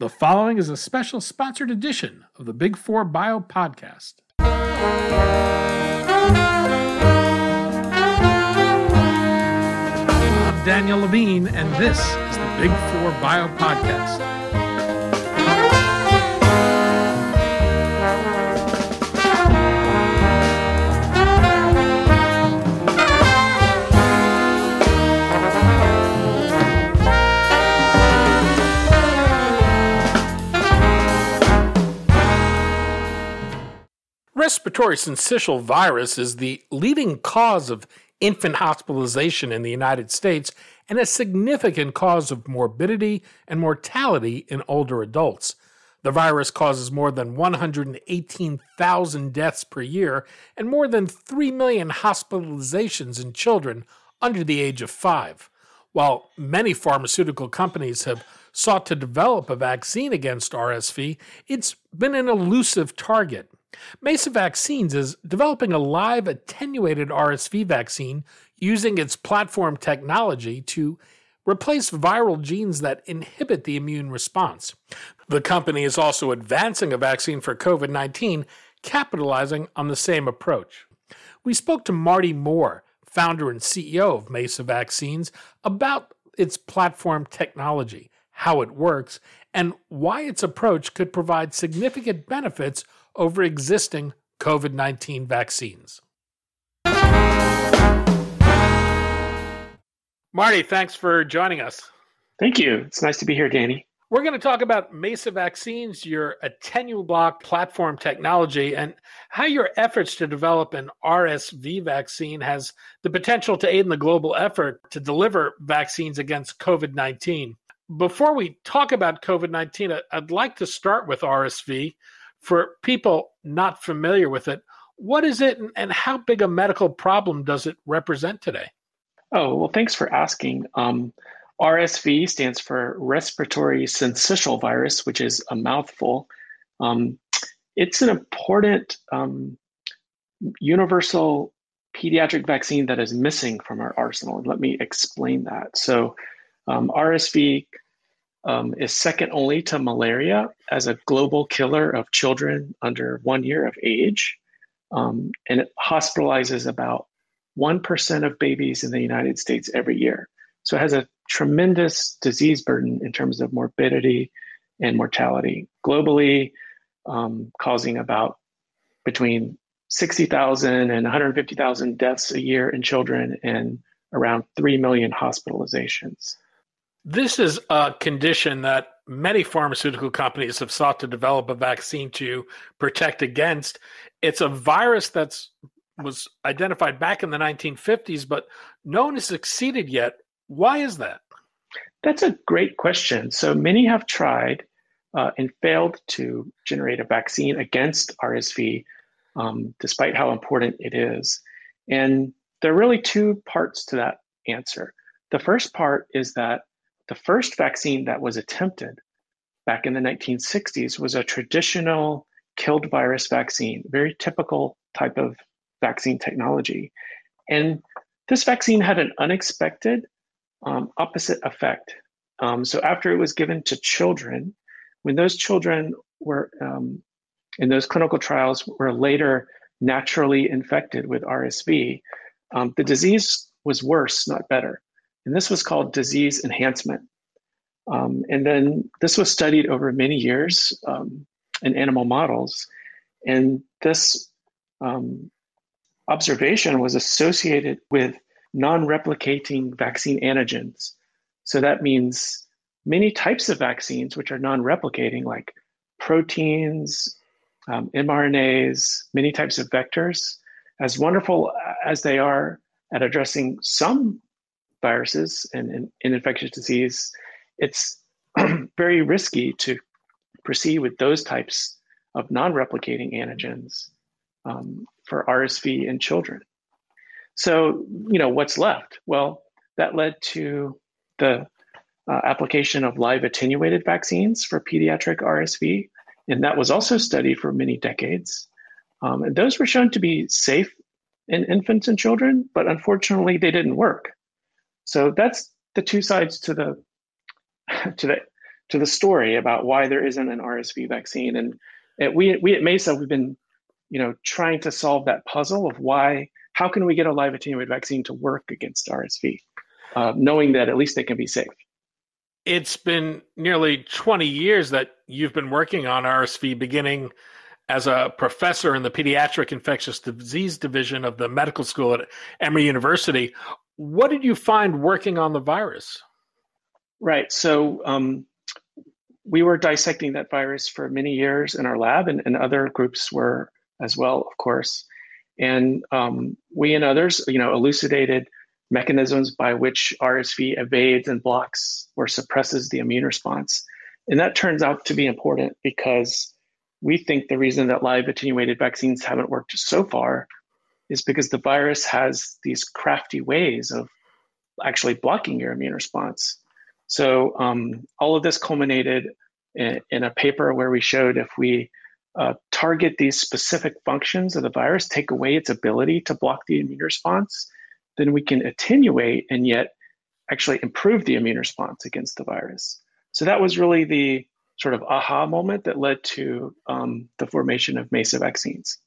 The following is a special sponsored edition of the Big Four Bio podcast. I'm Daniel Levine, and this is the Big Four Bio podcast. Respiratory syncytial virus is the leading cause of infant hospitalization in the United States and a significant cause of morbidity and mortality in older adults. The virus causes more than 118,000 deaths per year and more than 3 million hospitalizations in children under the age of 5. While many pharmaceutical companies have sought to develop a vaccine against RSV, it's been an elusive target. Meissa Vaccines is developing a live attenuated RSV vaccine using its platform technology to replace viral genes that inhibit the immune response. The company is also advancing a vaccine for COVID-19, capitalizing on the same approach. We spoke to Marty Moore, founder and CEO of Meissa Vaccines, about its platform technology, how it works, and why its approach could provide significant benefits over existing COVID-19 vaccines. Marty, thanks for joining us. Thank you. It's nice to be here, Danny. We're going to talk about Meissa Vaccines, your AttenuBlock platform technology, and how your efforts to develop an RSV vaccine has the potential to aid in the global effort to deliver vaccines against COVID-19. Before we talk about COVID-19, I'd like to start with RSV. For people not familiar with it, what is it and how big a medical problem does it represent today? Oh, well, thanks for asking. RSV stands for respiratory syncytial virus, which is a mouthful. It's an important universal pediatric vaccine that is missing from our arsenal. And let me explain that. So RSV is second only to malaria as a global killer of children under 1 year of age. And it hospitalizes about 1% of babies in the United States every year. So it has a tremendous disease burden in terms of morbidity and mortality globally, causing about between 60,000 and 150,000 deaths a year in children and around 3 million hospitalizations. This is a condition that many pharmaceutical companies have sought to develop a vaccine to protect against. It's a virus that was identified back in the 1950s, but no one has succeeded yet. Why is that? That's a great question. So many have tried and failed to generate a vaccine against RSV, despite how important it is. And there are really two parts to that answer. The first part is that the first vaccine that was attempted back in the 1960s was a traditional killed virus vaccine, very typical type of vaccine technology. And this vaccine had an unexpected opposite effect. So after it was given to children, when those children were in those clinical trials were later naturally infected with RSV, the disease was worse, not better. And this was called disease enhancement. And then this was studied over many years in animal models. And this observation was associated with non-replicating vaccine antigens. So that means many types of vaccines which are non-replicating, like proteins, mRNAs, many types of vectors, as wonderful as they are at addressing some viruses and infectious disease, it's very risky to proceed with those types of non-replicating antigens for RSV in children. So, you know, what's left? Well, that led to the application of live attenuated vaccines for pediatric RSV, and that was also studied for many decades. And those were shown to be safe in infants and children, but unfortunately they didn't work. So that's the two sides to the to the story about why there isn't an RSV vaccine. And we at Meissa, we've been, trying to solve that puzzle of how can we get a live attenuated vaccine to work against RSV, knowing that at least it can be safe. It's been nearly 20 years that you've been working on RSV, beginning as a professor in the Pediatric Infectious Disease Division of the Medical School at Emory University. What did you find working on the virus? Right. So we were dissecting that virus for many years in our lab, and other groups were as well, of course. And we and others, elucidated mechanisms by which RSV evades and blocks or suppresses the immune response. And that turns out to be important because we think the reason that live attenuated vaccines haven't worked so far is because the virus has these crafty ways of actually blocking your immune response. So all of this culminated in a paper where we showed if we target these specific functions of the virus, take away its ability to block the immune response, then we can attenuate and yet actually improve the immune response against the virus. So that was really the sort of aha moment that led to the formation of Meissa Vaccines.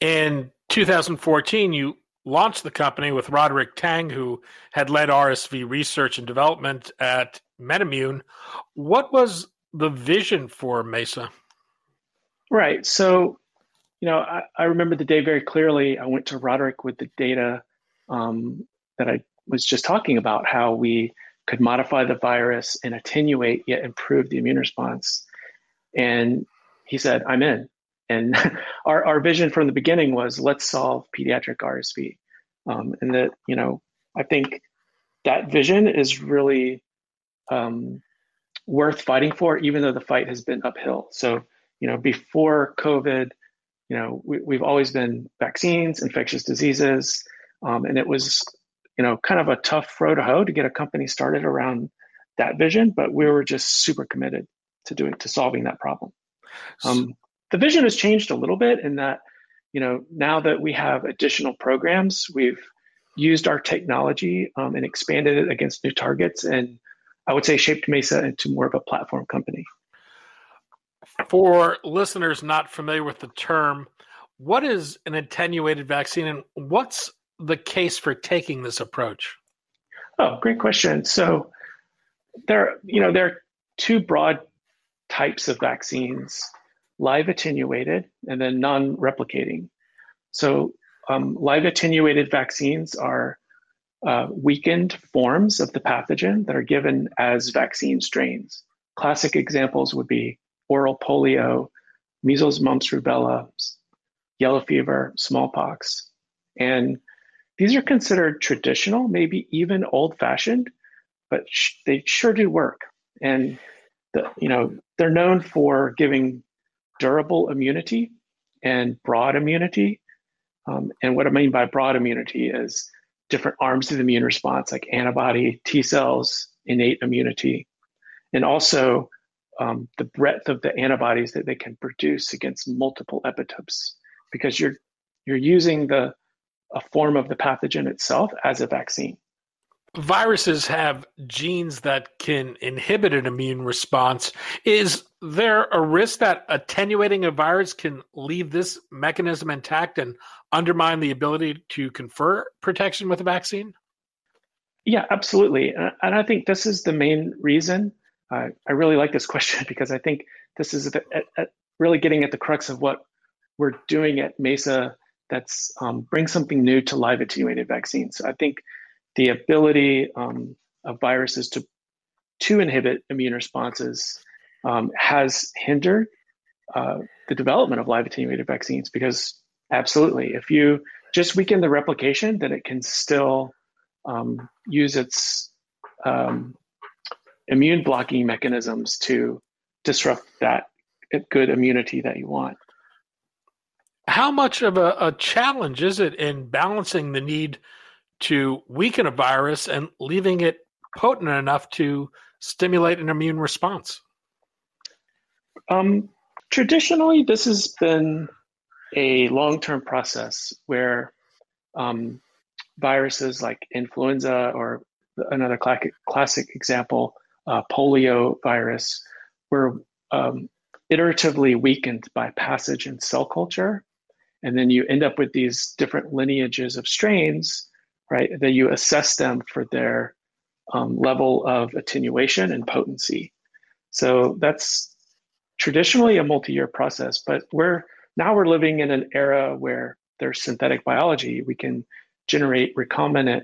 In 2014, you launched the company with Roderick Tang, who had led RSV research and development at Medimmune. What was the vision for Meissa? Right. So, I remember the day very clearly. I went to Roderick with the data that I was just talking about, how we could modify the virus and attenuate yet improve the immune response. And he said, I'm in. And our vision from the beginning was, let's solve pediatric RSV. And that, I think that vision is really worth fighting for, even though the fight has been uphill. So, before COVID, we've always been vaccines, infectious diseases. And it was, kind of a tough row to hoe to get a company started around that vision, but we were just super committed to solving that problem. The vision has changed a little bit in that, now that we have additional programs, we've used our technology and expanded it against new targets, and I would say shaped Meissa into more of a platform company. For listeners not familiar with the term, what is an attenuated vaccine, and what's the case for taking this approach? Oh, great question. So there are two broad types of vaccines: live attenuated and then non-replicating. So live attenuated vaccines are weakened forms of the pathogen that are given as vaccine strains. Classic examples would be oral polio, measles, mumps, rubella, yellow fever, smallpox. And these are considered traditional, maybe even old-fashioned, but they sure do work. And they're known for giving durable immunity and broad immunity. And what I mean by broad immunity is different arms of the immune response, like antibody, T cells, innate immunity, and also the breadth of the antibodies that they can produce against multiple epitopes, because you're using a form of the pathogen itself as a vaccine. Viruses have genes that can inhibit an immune response. Is there a risk that attenuating a virus can leave this mechanism intact and undermine the ability to confer protection with a vaccine? Yeah, absolutely. And I think this is the main reason. I really like this question because I think this is really getting at the crux of what we're doing at Meissa that's bring something new to live attenuated vaccines. So I think the ability of viruses to inhibit immune responses has hindered the development of live attenuated vaccines, because absolutely, if you just weaken the replication, then it can still use its immune blocking mechanisms to disrupt that good immunity that you want. How much of a challenge is it in balancing the need to weaken a virus and leaving it potent enough to stimulate an immune response? Traditionally, this has been a long-term process where viruses like influenza, or another classic example, polio virus were iteratively weakened by passage in cell culture. And then you end up with these different lineages of strains, right? That you assess them for their level of attenuation and potency. So that's traditionally a multi-year process, but now we're living in an era where there's synthetic biology. We can generate recombinant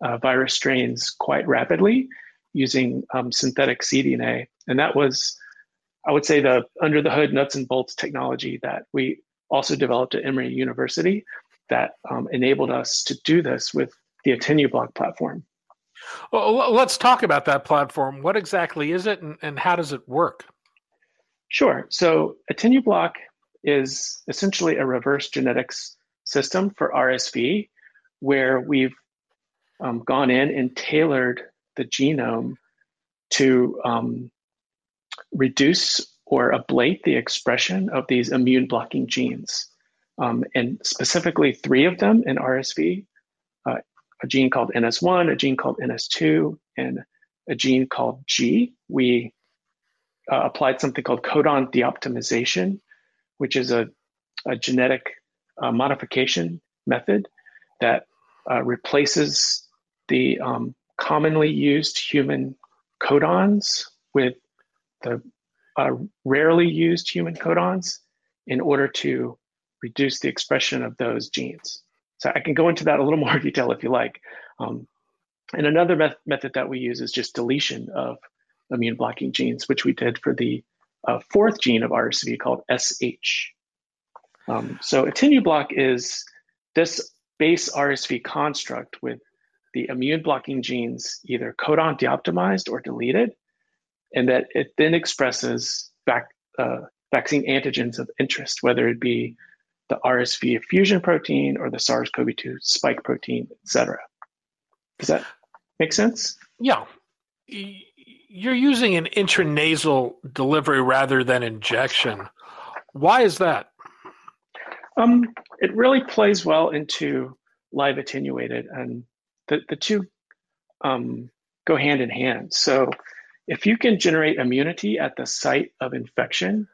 virus strains quite rapidly using synthetic cDNA. And that was, I would say, the under the hood nuts and bolts technology that we also developed at Emory University that enabled us to do this with the AttenuBlock platform. Well, let's talk about that platform. What exactly is it and how does it work? Sure. So AttenuBlock is essentially a reverse genetics system for RSV where we've gone in and tailored the genome to reduce or ablate the expression of these immune blocking genes. And specifically three of them in RSV, a gene called NS1, a gene called NS2, and a gene called G. We applied something called codon deoptimization, which is a genetic modification method that replaces the commonly used human codons with the rarely used human codons in order to reduce the expression of those genes. So I can go into that a little more detail if you like. And another method that we use is just deletion of immune blocking genes, which we did for the fourth gene of RSV called SH. So AttenuBlock is this base RSV construct with the immune blocking genes either codon deoptimized or deleted, and that it then expresses vaccine antigens of interest, whether it be the RSV fusion protein or the SARS-CoV-2 spike protein, et cetera. Does that make sense? Yeah. You're using an intranasal delivery rather than injection. Why is that? It really plays well into live attenuated, and the two go hand in hand. So if you can generate immunity at the site of infection,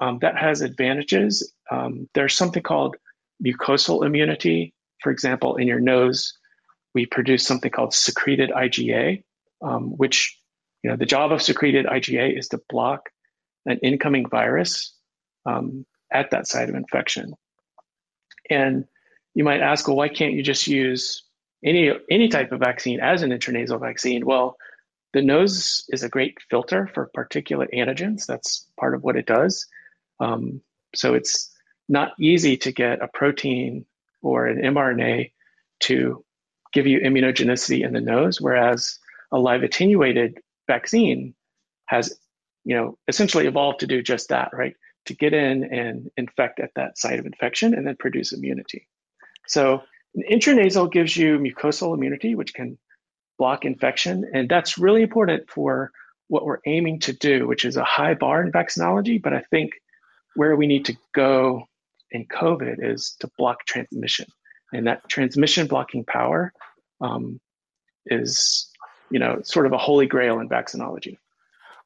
that has advantages. There's something called mucosal immunity. For example, in your nose, we produce something called secreted IgA, which, you know, the job of secreted IgA is to block an incoming virus at that site of infection. And you might ask, well, why can't you just use any type of vaccine as an intranasal vaccine? Well, the nose is a great filter for particulate antigens. That's part of what it does. So it's not easy to get a protein or an mRNA to give you immunogenicity in the nose, whereas a live attenuated vaccine has, you know, essentially evolved to do just that, right? To get in and infect at that site of infection and then produce immunity. So an intranasal gives you mucosal immunity, which can block infection, and that's really important for what we're aiming to do, which is a high bar in vaccinology, but I think where we need to go in COVID is to block transmission, and that transmission blocking power is, you know, sort of a holy grail in vaccinology.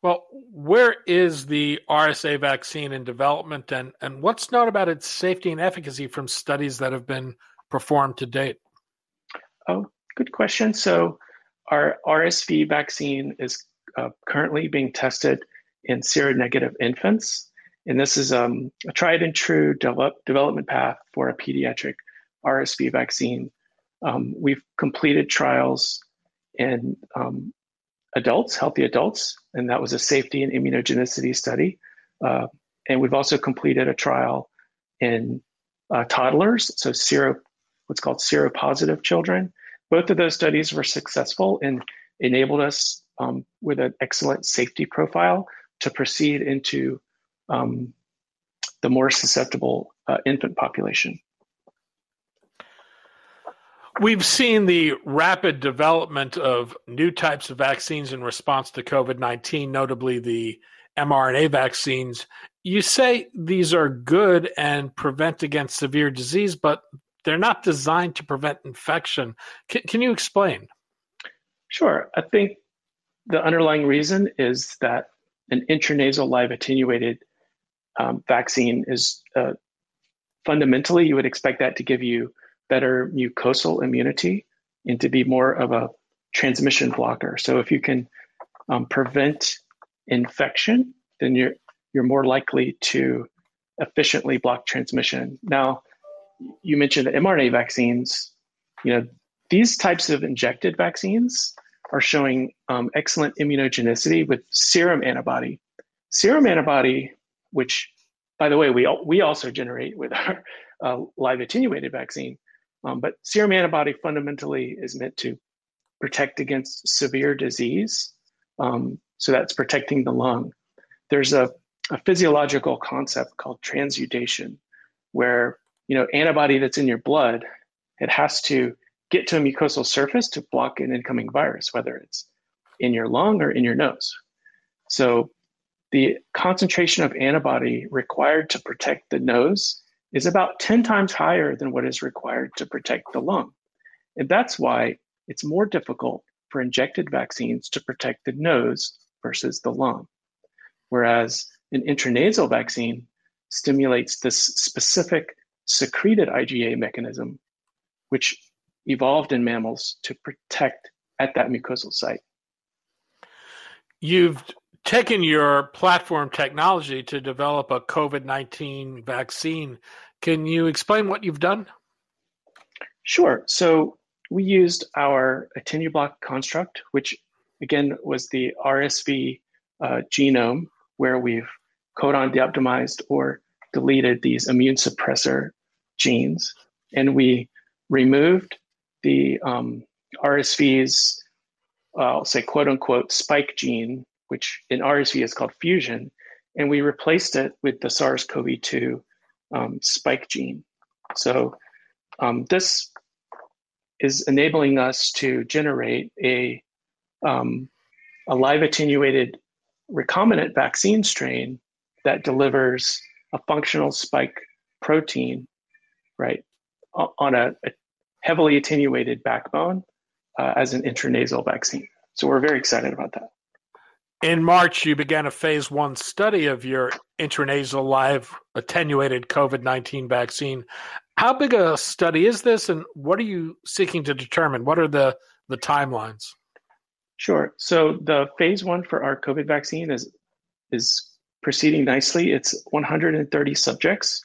Well, where is the RSA vaccine in development, and what's known about its safety and efficacy from studies that have been performed to date? Oh, good question. So our RSV vaccine is currently being tested in seronegative infants. And this is a tried and true development path for a pediatric RSV vaccine. We've completed trials in adults, healthy adults, and that was a safety and immunogenicity study. And we've also completed a trial in toddlers, so what's called seropositive children. Both of those studies were successful and enabled us with an excellent safety profile to proceed into the more susceptible infant population. We've seen the rapid development of new types of vaccines in response to COVID-19, notably the mRNA vaccines. You say these are good and prevent against severe disease, but they're not designed to prevent infection. Can you explain? Sure. I think The underlying reason is that an intranasal live attenuated vaccine is fundamentally, you would expect that to give you better mucosal immunity and to be more of a transmission blocker. So if you can prevent infection, then you're more likely to efficiently block transmission. Now, you mentioned the mRNA vaccines. You know, these types of injected vaccines are showing excellent immunogenicity with serum antibody. Serum antibody, which, by the way, we also generate with our live attenuated vaccine, but serum antibody fundamentally is meant to protect against severe disease. So that's protecting the lung. There's a physiological concept called transudation, where, you know, antibody that's in your blood, it has to get to a mucosal surface to block an incoming virus, whether it's in your lung or in your nose. So the concentration of antibody required to protect the nose is about 10 times higher than what is required to protect the lung. And that's why it's more difficult for injected vaccines to protect the nose versus the lung. Whereas an intranasal vaccine stimulates this specific secreted IgA mechanism, which evolved in mammals to protect at that mucosal site. You've taken your platform technology to develop a COVID-19 vaccine. Can you explain what you've done? Sure. So we used our AttenuBlock construct, which again was the RSV genome, where we've codon de-optimized or deleted these immune suppressor genes. And we removed the RSV's, I'll say, quote unquote, spike gene, which in RSV is called fusion, and we replaced it with the SARS-CoV-2 spike gene. So this is enabling us to generate a live attenuated recombinant vaccine strain that delivers a functional spike protein, right, on a heavily attenuated backbone as an intranasal vaccine. So we're very excited about that. In March, you began a phase 1 study of your intranasal live attenuated COVID-19 vaccine. How big a study is this, and what are you seeking to determine? What are the timelines? Sure. So the phase 1 for our COVID vaccine is proceeding nicely. It's 130 subjects,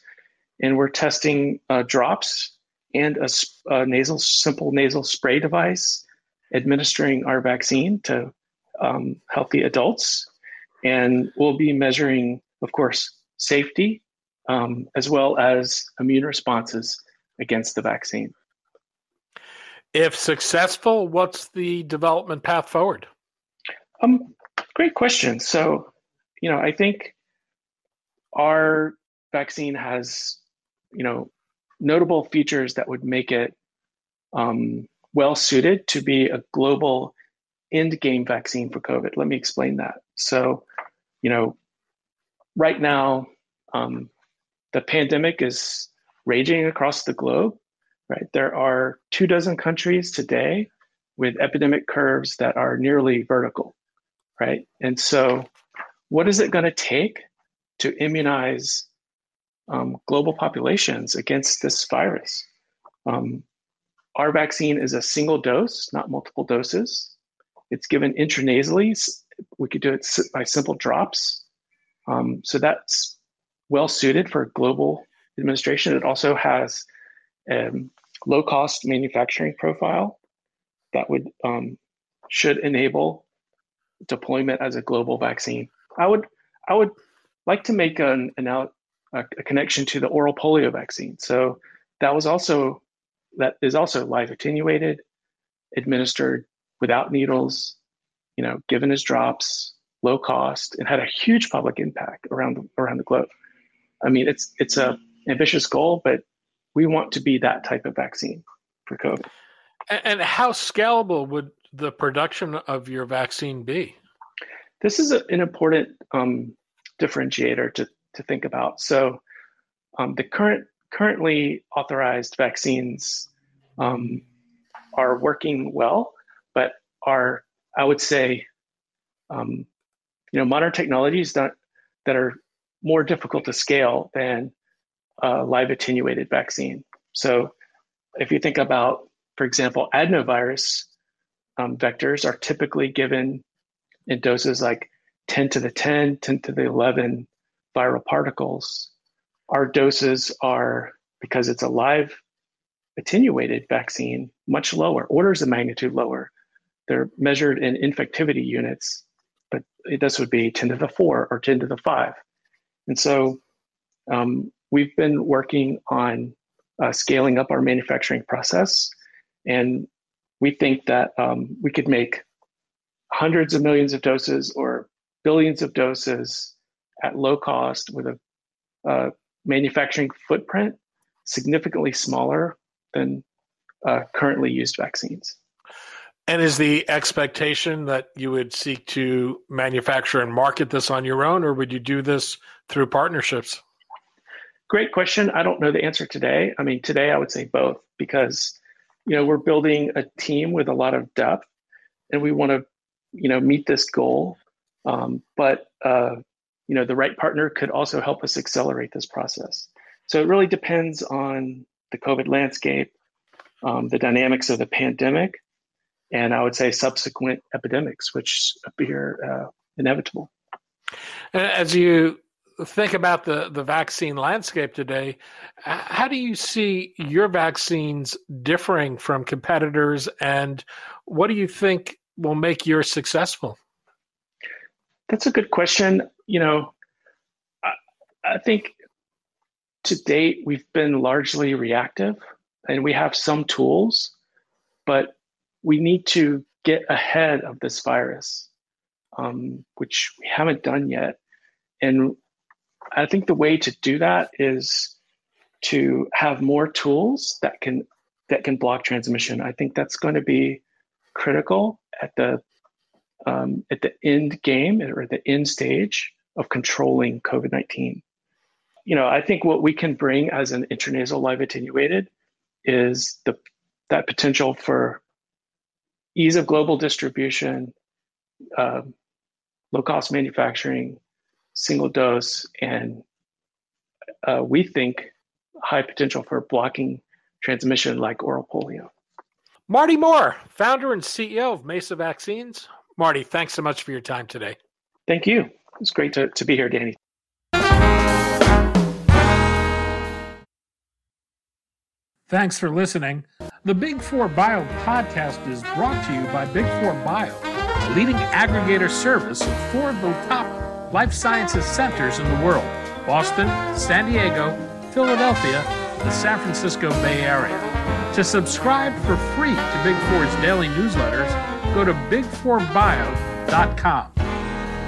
and we're testing drops and a simple nasal spray device, administering our vaccine to healthy adults. And we'll be measuring, of course, safety, as well as immune responses against the vaccine. If successful, what's the development path forward? Great question. So, you know, I think our vaccine has, you know, notable features that would make it well suited to be a global end game vaccine for COVID. Let me explain that. So, you know, right now, the pandemic is raging across the globe, right? There are 24 countries today with epidemic curves that are nearly vertical, right? And so what is it going to take to immunize global populations against this virus? Our vaccine is a single dose, not multiple doses. It's given intranasally. We could do it by simple drops. So that's well suited for global administration. It also has a low cost manufacturing profile that would should enable deployment as a global vaccine. I would like to make a connection to the oral polio vaccine. So that is also live attenuated, administered without needles, you know, given as drops, low cost, and had a huge public impact around the globe. I mean, it's a ambitious goal, but we want to be that type of vaccine for COVID. And how scalable would the production of your vaccine be? This is an important differentiator to think about. So the currently authorized vaccines are working well, but are, I would say, modern technologies that are more difficult to scale than a live attenuated vaccine. So if you think about, for example, adenovirus vectors are typically given in doses like 10 to the 10, 10 to the 11 viral particles. Our doses are, because it's a live attenuated vaccine, much lower, orders of magnitude lower. They're measured in infectivity units, but this would be 10 to the 4 or 10 to the 5. And so we've been working on scaling up our manufacturing process. And we think that we could make hundreds of millions of doses or billions of doses at low cost with a manufacturing footprint significantly smaller than currently used vaccines. And is the expectation that you would seek to manufacture and market this on your own, or would you do this through partnerships? Great question. I don't know the answer today. I mean, today I would say both, because we're building a team with a lot of depth, and we want to, meet this goal. But the right partner could also help us accelerate this process. So it really depends on the COVID landscape, the dynamics of the pandemic, and I would say subsequent epidemics, which appear inevitable. As you think about the vaccine landscape today, how do you see your vaccines differing from competitors, and what do you think will make yours successful? That's a good question. I think to date, we've been largely reactive, and we have some tools, but we need to get ahead of this virus, which we haven't done yet. And I think the way to do that is to have more tools that can block transmission. I think that's going to be critical at the end game or at the end stage of controlling COVID-19. I think what we can bring as an intranasal live attenuated is that potential for ease of global distribution, low-cost manufacturing, single dose, and we think high potential for blocking transmission like oral polio. Marty Moore, founder and CEO of Meissa Vaccines. Marty, thanks so much for your time today. Thank you. It's great to be here, Danny. Thanks for listening. The Big Four Bio podcast is brought to you by Big Four Bio, a leading aggregator service of four of the top life sciences centers in the world: Boston, San Diego, Philadelphia, the San Francisco Bay Area. To subscribe for free to Big Four's daily newsletters, go to big4bio.com.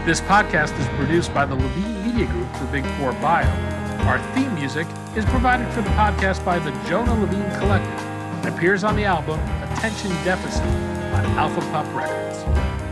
This podcast is produced by the Levine Media Group for Big Four Bio. Our theme music is provided for the podcast by the Jonah Levine Collective and appears on the album Attention Deficit on Alpha Pup Records.